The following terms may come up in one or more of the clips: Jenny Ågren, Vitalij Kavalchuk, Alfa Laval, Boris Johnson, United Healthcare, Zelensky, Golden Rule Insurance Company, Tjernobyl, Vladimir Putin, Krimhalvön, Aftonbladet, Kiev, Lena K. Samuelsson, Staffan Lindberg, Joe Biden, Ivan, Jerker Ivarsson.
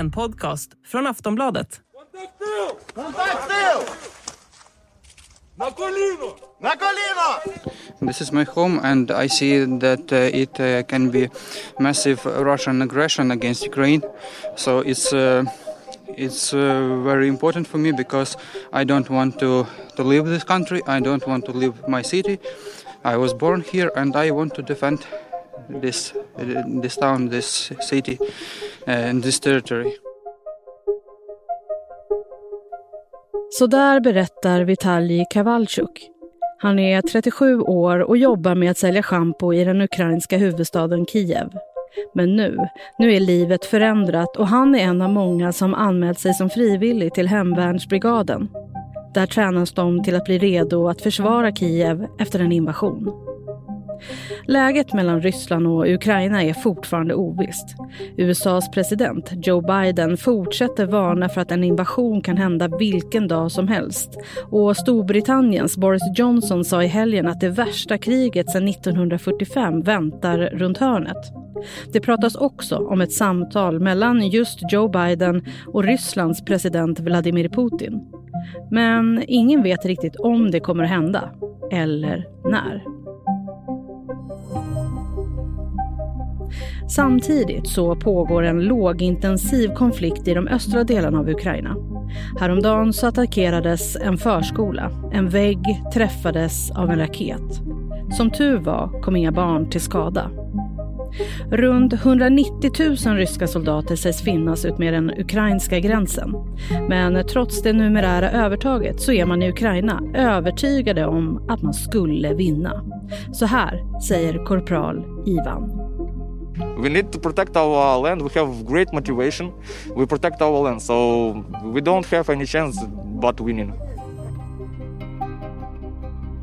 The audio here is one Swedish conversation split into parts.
En podcast från Aftonbladet. This is my home and I see that it can be massive Russian aggression against Ukraine. So it's very important for me because I don't want to leave this country. I don't want to leave my city. I was born here and I want to defend this town, this city and this territory. Så där berättar Vitalij Kavalchuk. Han är 37 år och jobbar med att sälja shampoo i den ukrainska huvudstaden Kiev. Men nu är livet förändrat och han är en av många som anmält sig som frivillig till hemvärnsbrigaden. Där tränas de till att bli redo att försvara Kiev efter en invasion. Läget mellan Ryssland och Ukraina är fortfarande ovisst. USAs president Joe Biden fortsätter varna för att en invasion kan hända vilken dag som helst. Och Storbritanniens Boris Johnson sa i helgen att det värsta kriget sedan 1945 väntar runt hörnet. Det pratas också om ett samtal mellan just Joe Biden och Rysslands president Vladimir Putin. Men ingen vet riktigt om det kommer att hända eller när. Samtidigt så pågår en lågintensiv konflikt i de östra delarna av Ukraina. Häromdagen så attackerades en förskola. En vägg träffades av en raket. Som tur var kom inga barn till skada. Runt 190 000 ryska soldater sägs finnas ut med den ukrainska gränsen. Men trots det numerära övertaget så är man i Ukraina övertygade om att man skulle vinna. Så här säger korpral Ivan. We need to protect our land. We have great motivation. We protect our land, so we don't have any chance but winning.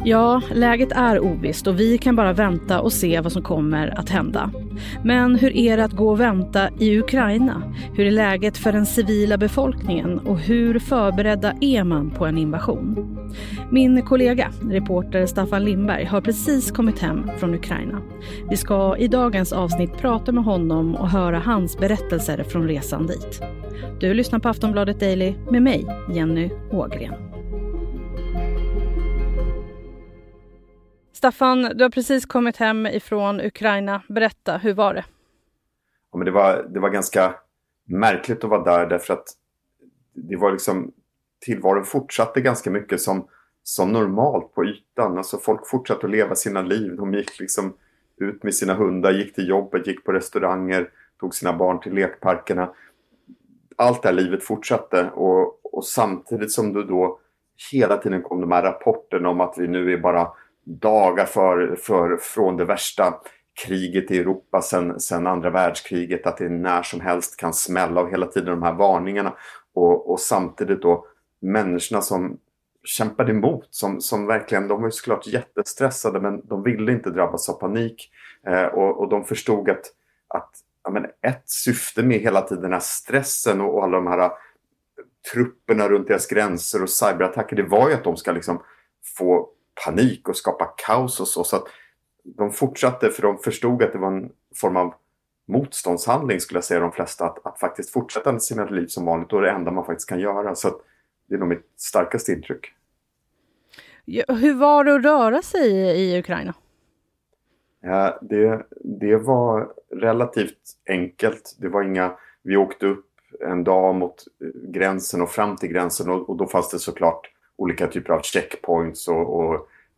Ja, läget är ovisst och vi kan bara vänta och se vad som kommer att hända. Men hur är det att gå och vänta i Ukraina? Hur är läget för den civila befolkningen och hur förberedda är man på en invasion? Min kollega, reporter Staffan Lindberg, har precis kommit hem från Ukraina. Vi ska i dagens avsnitt prata med honom och höra hans berättelser från resan dit. Du lyssnar på Aftonbladet Daily med mig, Jenny Ågren. Staffan, du har precis kommit hem ifrån Ukraina. Berätta, hur var det? Ja, men det var ganska märkligt att vara där därför att det var liksom, tillvaron fortsatte ganska mycket som normalt på ytan. Alltså folk fortsatte att leva sina liv. De gick liksom ut med sina hundar, gick till jobbet, gick på restauranger, tog sina barn till lekparkerna. Allt det här livet fortsatte och samtidigt som du då hela tiden kom de här rapporterna om att vi nu är bara dagar från det värsta kriget i Europa sen andra världskriget, att det när som helst kan smälla, och hela tiden de här varningarna och samtidigt då människorna som kämpade emot, som verkligen, de var ju såklart jättestressade men de ville inte drabbas av panik och de förstod att ja, men ett syfte med hela tiden den här stressen och alla de här trupperna runt deras gränser och cyberattacker, det var ju att de ska liksom få panik och skapa kaos och så att de fortsatte, för de förstod att det var en form av motståndshandling, skulle jag säga, de flesta, att faktiskt fortsätta sina liv som vanligt, och det enda man faktiskt kan göra, så att det är nog mitt starkaste intryck. Hur var det att röra sig i Ukraina? Det var relativt enkelt. Det var vi åkte upp en dag mot gränsen och fram till gränsen och då fanns det såklart olika typer av checkpoints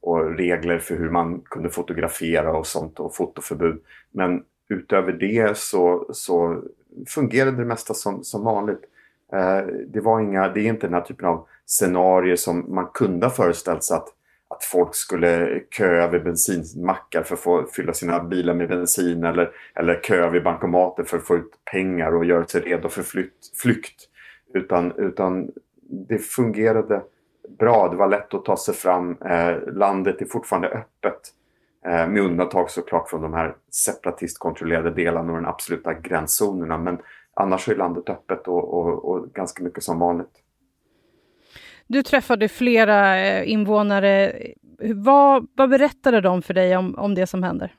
och regler för hur man kunde fotografera och sånt, och fotoförbud. Men utöver det så fungerade det mesta som vanligt. Det är inte den här typen av scenarier som man kunde föreställt sig, att folk skulle köa vid bensinmackar för att få fylla sina bilar med bensin eller köa vid bankomater för att få ut pengar och göra sig redo för flykt. Utan det fungerade bra, det var lätt att ta sig fram. Landet är fortfarande öppet. Med undantag såklart från de här separatistkontrollerade delarna och de absoluta gränszonerna. Men annars är landet öppet och ganska mycket som vanligt. Du träffade flera invånare. Vad berättade de för dig om det som händer?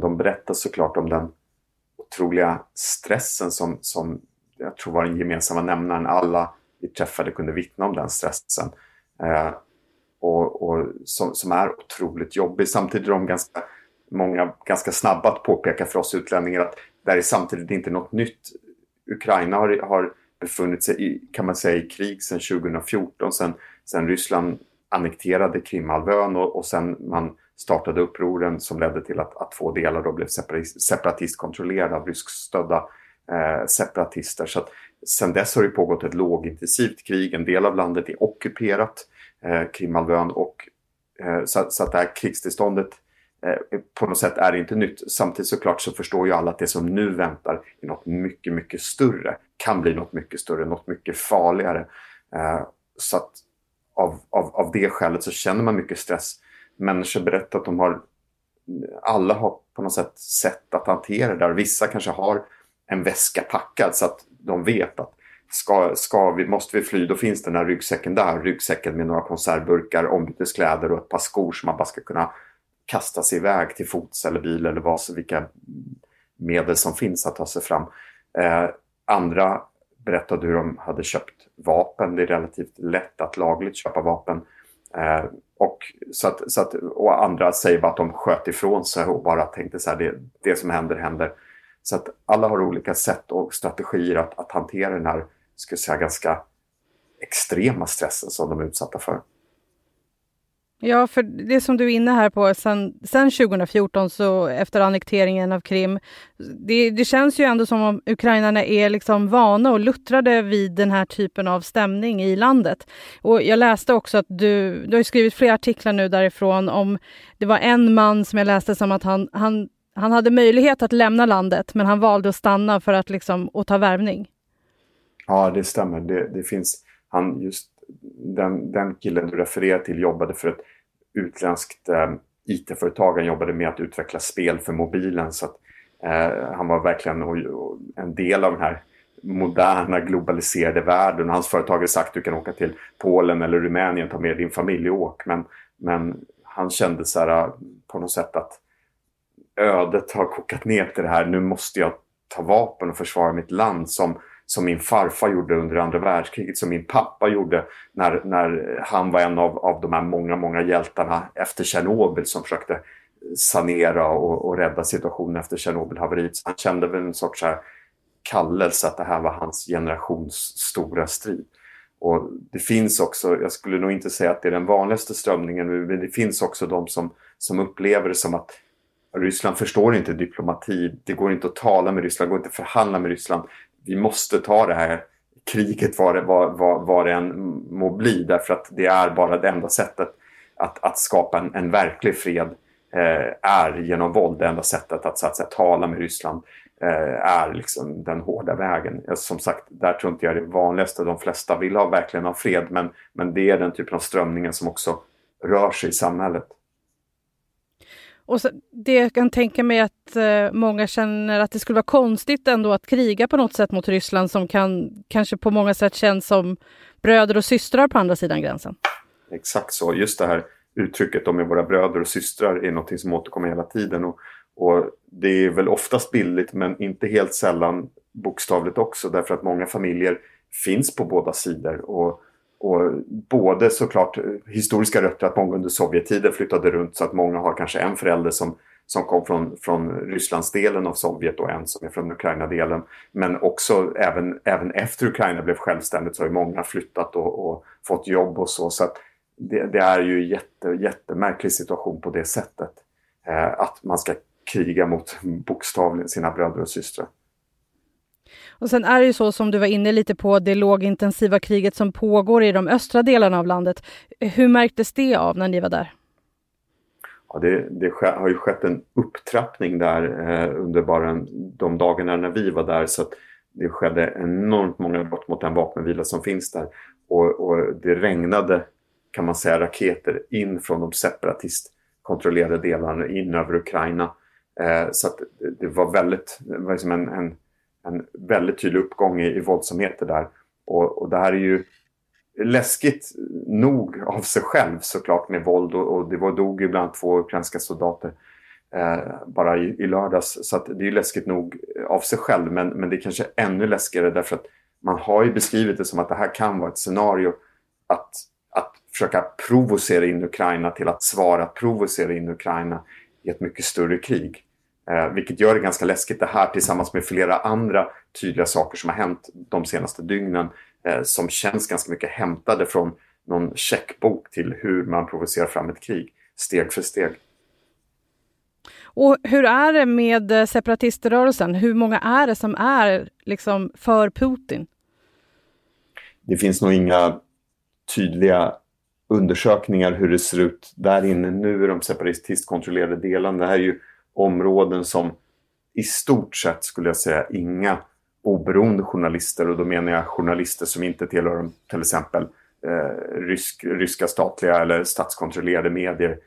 De berättade såklart om den otroliga stressen som jag tror var den gemensamma nämnaren. Alla vi träffade kunde vittna om den stressen. Och som är otroligt jobbig. Samtidigt är de ganska snabba att påpeka för oss utlänningar att det är samtidigt inte något nytt. Ukraina har befunnit sig i krig sedan 2014, sedan Ryssland annekterade Krimhalvön och sedan man startade upproren som ledde till att två delar då blev separatistkontrollerade av ryskstödda separatister. Så att sedan dess har det pågått ett lågintensivt krig. En del av landet är ockuperat, Krimhalvön, och så att det här krigstillståndet på något sätt är inte nytt. Samtidigt såklart så förstår ju alla att det som nu väntar är något mycket, mycket större. Kan bli något mycket större, något mycket farligare. Så att av det skälet så känner man mycket stress. Människor berättar att alla har på något sätt att hantera det där. Vissa kanske har en väska packad så att de vet att måste vi fly, då finns den här ryggsäcken där. Ryggsäcken med några konservburkar, ombyteskläder och ett par skor som man bara ska kunna kasta sig iväg till fots eller bil eller vilka medel som finns att ta sig fram. Andra berättade hur de hade köpt vapen. Det är relativt lätt att lagligt köpa vapen. Och andra säger bara att de sköt ifrån sig och bara tänkte så här, det som händer. Så att alla har olika sätt och strategier att hantera den här, ska jag säga, ganska extrema stressen som de är utsatta för. Ja, för det som du är inne här på, sen 2014, så efter annekteringen av Krim, det känns ju ändå som om ukrainarna är liksom vana och luttrade vid den här typen av stämning i landet. Och jag läste också att du har skrivit flera artiklar nu därifrån om, det var en man som jag läste som att han hade möjlighet att lämna landet, men han valde att stanna för att liksom, och ta värvning. Ja, det stämmer. Det finns, han just... Den killen du refererar till jobbade för ett utländskt IT-företag. Han jobbade med att utveckla spel för mobilen, så att han var verkligen en del av den här moderna globaliserade världen. Hans företag hade sagt att du kan åka till Polen eller Rumänien och ta med din familj och åk. Men han kände så här, på något sätt, att ödet har kokat ner till det här. Nu måste jag ta vapen och försvara mitt land som min farfar gjorde under andra världskriget, som min pappa gjorde när han var en av de här många, många hjältarna efter Tjernobyl som försökte sanera och rädda situationen efter Tjernobyl-haveriet. Han kände väl en sorts här kallelse att det här var hans generations stora strid. Och det finns också, jag skulle nog inte säga att det är den vanligaste strömningen, men det finns också de som upplever det som att Ryssland förstår inte diplomati, det går inte att tala med Ryssland, det går inte att förhandla med Ryssland. Vi måste ta det här kriget vad det än må bli, därför att det är bara det enda sättet att skapa en verklig fred är genom våld. Det enda sättet att säga, tala med Ryssland är liksom den hårda vägen. Som sagt, där tror inte jag det vanligaste. De flesta vill verkligen ha fred, men det är den typen av strömningar som också rör sig i samhället. Och så, det jag kan tänka mig att många känner att det skulle vara konstigt ändå att kriga på något sätt mot Ryssland, som kanske på många sätt känns som bröder och systrar på andra sidan gränsen. Exakt så. Just det här uttrycket, de är våra bröder och systrar, är något som återkommer hela tiden. Och det är väl oftast bildligt, men inte helt sällan bokstavligt också, därför att många familjer finns på båda sidor. Och både såklart historiska rötter, att många under sovjettiden flyttade runt, så att många har kanske en förälder som kom från Rysslandsdelen av Sovjet och en som är från Ukraina-delen. Men också även efter Ukraina blev självständigt så har många flyttat och fått jobb och så. Så att det är ju en jättemärklig situation på det sättet. Att man ska kriga mot bokstavligen sina bröder och systrar. Och sen är det ju så, som du var inne lite på, det lågintensiva kriget som pågår i de östra delarna av landet. Hur märktes det av när ni var där? Ja, det har ju skett en upptrappning där under bara de dagarna när vi var där. Så att det skedde enormt många brott mot den vapenvila som finns där. Och det regnade, kan man säga, raketer in från de separatistkontrollerade delarna in över Ukraina. Så att det var väldigt... Det var liksom en väldigt tydlig uppgång i våldsamheter där. Och det här är ju läskigt nog av sig själv, såklart, med våld. Och det dog ju bland två ukrainska soldater bara i lördags. Så att det är ju läskigt nog av sig själv, men det är kanske ännu läskigare därför att man har ju beskrivit det som att det här kan vara ett scenario att försöka provocera in Ukraina till att svara att provocera in Ukraina i ett mycket större krig. Vilket gör det ganska läskigt det här tillsammans med flera andra tydliga saker som har hänt de senaste dygnen som känns ganska mycket hämtade från någon checkbok till hur man provocerar fram ett krig steg för steg. Och hur är det med separatiströrelsen? Hur många är det som är liksom för Putin? Det finns nog inga tydliga undersökningar hur det ser ut där inne nu i de separatistkontrollerade delarna. Det här är ju områden som i stort sett skulle jag säga inga oberoende journalister, och då menar jag journalister som inte tillhör till exempel ryska statliga eller statskontrollerade medier,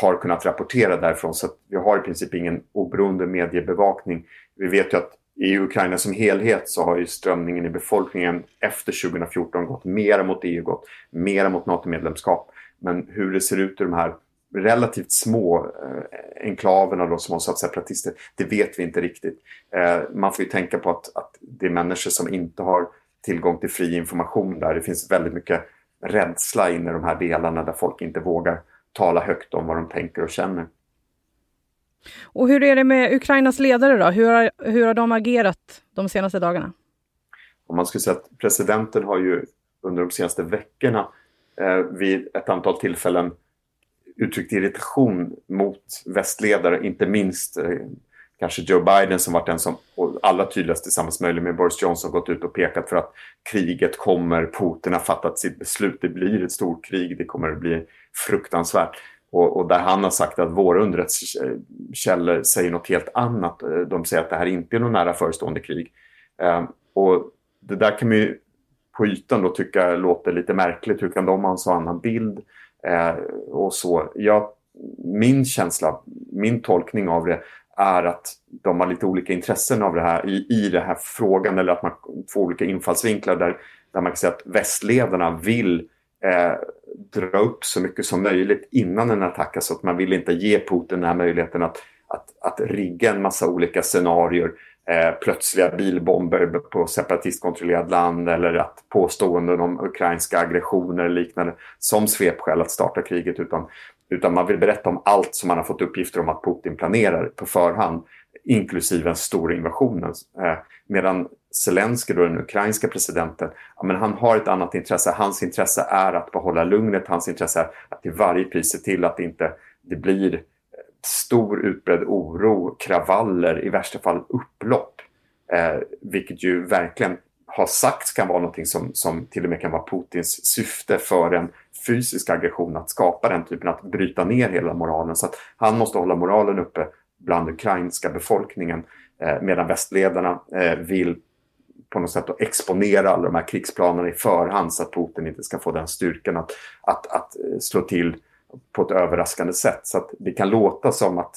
har kunnat rapportera därifrån. Så att vi har i princip ingen oberoende mediebevakning. Vi vet ju att i Ukraina som helhet så har ju strömningen i befolkningen efter 2014 gått mera mot EU, gått mera mot NATO-medlemskap. Men hur det ser ut i de här relativt små enklaverna då, som har satt separatister, det vet vi inte riktigt. Man får ju tänka på att det är människor som inte har tillgång till fri information där. Det finns väldigt mycket rädsla in i de här delarna där folk inte vågar tala högt om vad de tänker och känner. Och hur är det med Ukrainas ledare då? Hur har de agerat de senaste dagarna? Om man skulle säga att presidenten har ju under de senaste veckorna vid ett antal tillfällen uttryckt irritation mot västledare, inte minst kanske Joe Biden som varit den som alla tydligast tillsammans möjligt med Boris Johnson gått ut och pekat för att kriget kommer, Putin har fattat sitt beslut, det blir ett stort krig, det kommer att bli fruktansvärt. Och där han har sagt att våra underrättelsekällor säger något helt annat. De säger att det här inte är någon nära förestående krig. Och det där kan man ju på ytan då tycka låter lite märkligt. Hur kan de ha en så annan bild? Och så. Min tolkning av det är att de har lite olika intressen av det här i den här frågan, eller att man får olika infallsvinklar där man kan säga att västledarna vill dra upp så mycket som möjligt innan en attack, så att man vill inte ge Putin den här möjligheten att rigga en massa olika scenarier, plötsliga bilbomber på separatistkontrollerad land eller att påståenden om ukrainska aggressioner eller liknande som svepskäl att starta kriget, utan man vill berätta om allt som man har fått uppgifter om att Putin planerar på förhand, inklusive den stora invasionen. Medan Zelensky, då den ukrainska presidenten, ja, men han har ett annat intresse. Hans intresse är att behålla lugnet. Hans intresse är att till varje pris se till att det inte blir stor utbredd oro, kravaller, i värsta fall upplopp. Vilket ju verkligen har sagts kan vara någonting som till och med kan vara Putins syfte för en fysisk aggression, att skapa den typen, att bryta ner hela moralen. Så att han måste hålla moralen uppe bland ukrainska befolkningen, medan västledarna vill på något sätt att exponera alla de här krigsplanerna i förhand så att Putin inte ska få den styrkan att slå till på ett överraskande sätt. Så att det kan låta som att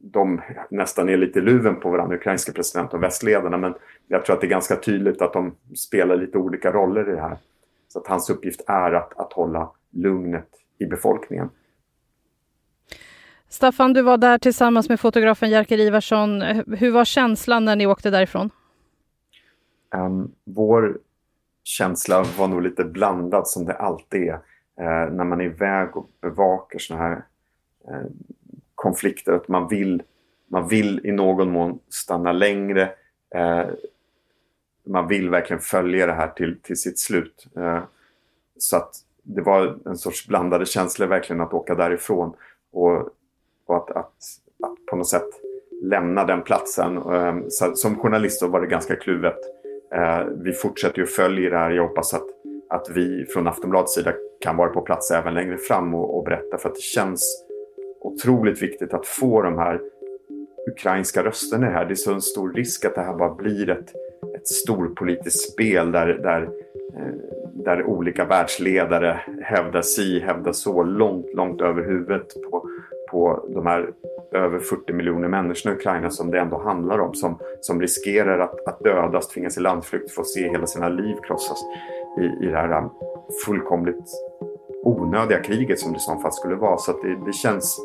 de nästan är lite luven på varandra, ukrainska president och västledarna, men jag tror att det är ganska tydligt att de spelar lite olika roller i det här. Så att hans uppgift är att hålla lugnet i befolkningen. Staffan, du var där tillsammans med fotografen Jerker Ivarsson. Hur var känslan när ni åkte därifrån? Vår känsla var nog lite blandad, som det alltid är. När man är iväg och bevakar såna här konflikter, att man vill i någon mån stanna längre. Man vill verkligen följa det här till sitt slut. Så att det var en sorts blandade känslor verkligen att åka därifrån. Och att på något sätt lämna den platsen. Så som journalist så var det ganska kluvet. Vi fortsätter ju följa det här. Jag hoppas att vi från Aftonbladets sida kan vara på plats även längre fram och berätta. För att det känns otroligt viktigt att få de här ukrainska rösterna här. Det är så en stor risk att det här bara blir ett storpolitiskt spel där olika världsledare hävdar sig, hävdar så långt över huvudet på de här över 40 miljoner människorna i Ukraina som det ändå handlar om, som riskerar att dödas, tvingas i landflykt, få se hela sina liv krossas i det här fullkomligt onödiga kriget som det som faktiskt skulle vara. Så att det känns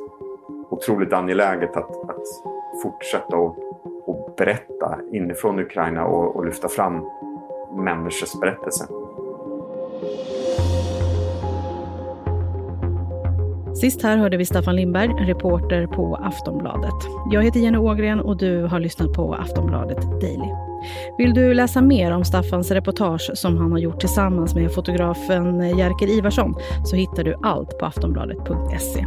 otroligt angeläget att fortsätta och berätta inifrån Ukraina och lyfta fram människors berättelse. Sist här hörde vi Staffan Lindberg, reporter på Aftonbladet. Jag heter Jenny Ågren och du har lyssnat på Aftonbladet Daily. Vill du läsa mer om Staffans reportage som han har gjort tillsammans med fotografen Jerker Ivarsson så hittar du allt på aftonbladet.se.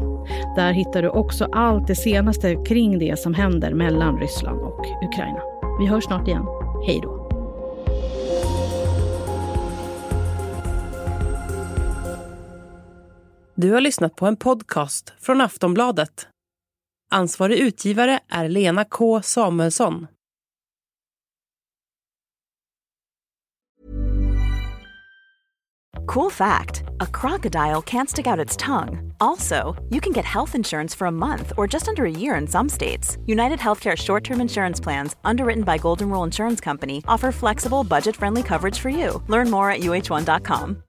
Där hittar du också allt det senaste kring det som händer mellan Ryssland och Ukraina. Vi hörs snart igen. Hej då! Du har lyssnat på en podcast från Aftonbladet. Ansvarig utgivare är Lena K. Samuelsson. Cool fact, a crocodile can't stick out its tongue. Also, you can get health insurance for a month or just under a year in some states. United Healthcare short-term insurance plans, underwritten by Golden Rule Insurance Company, offer flexible, budget-friendly coverage for you. Learn more at uh1.com.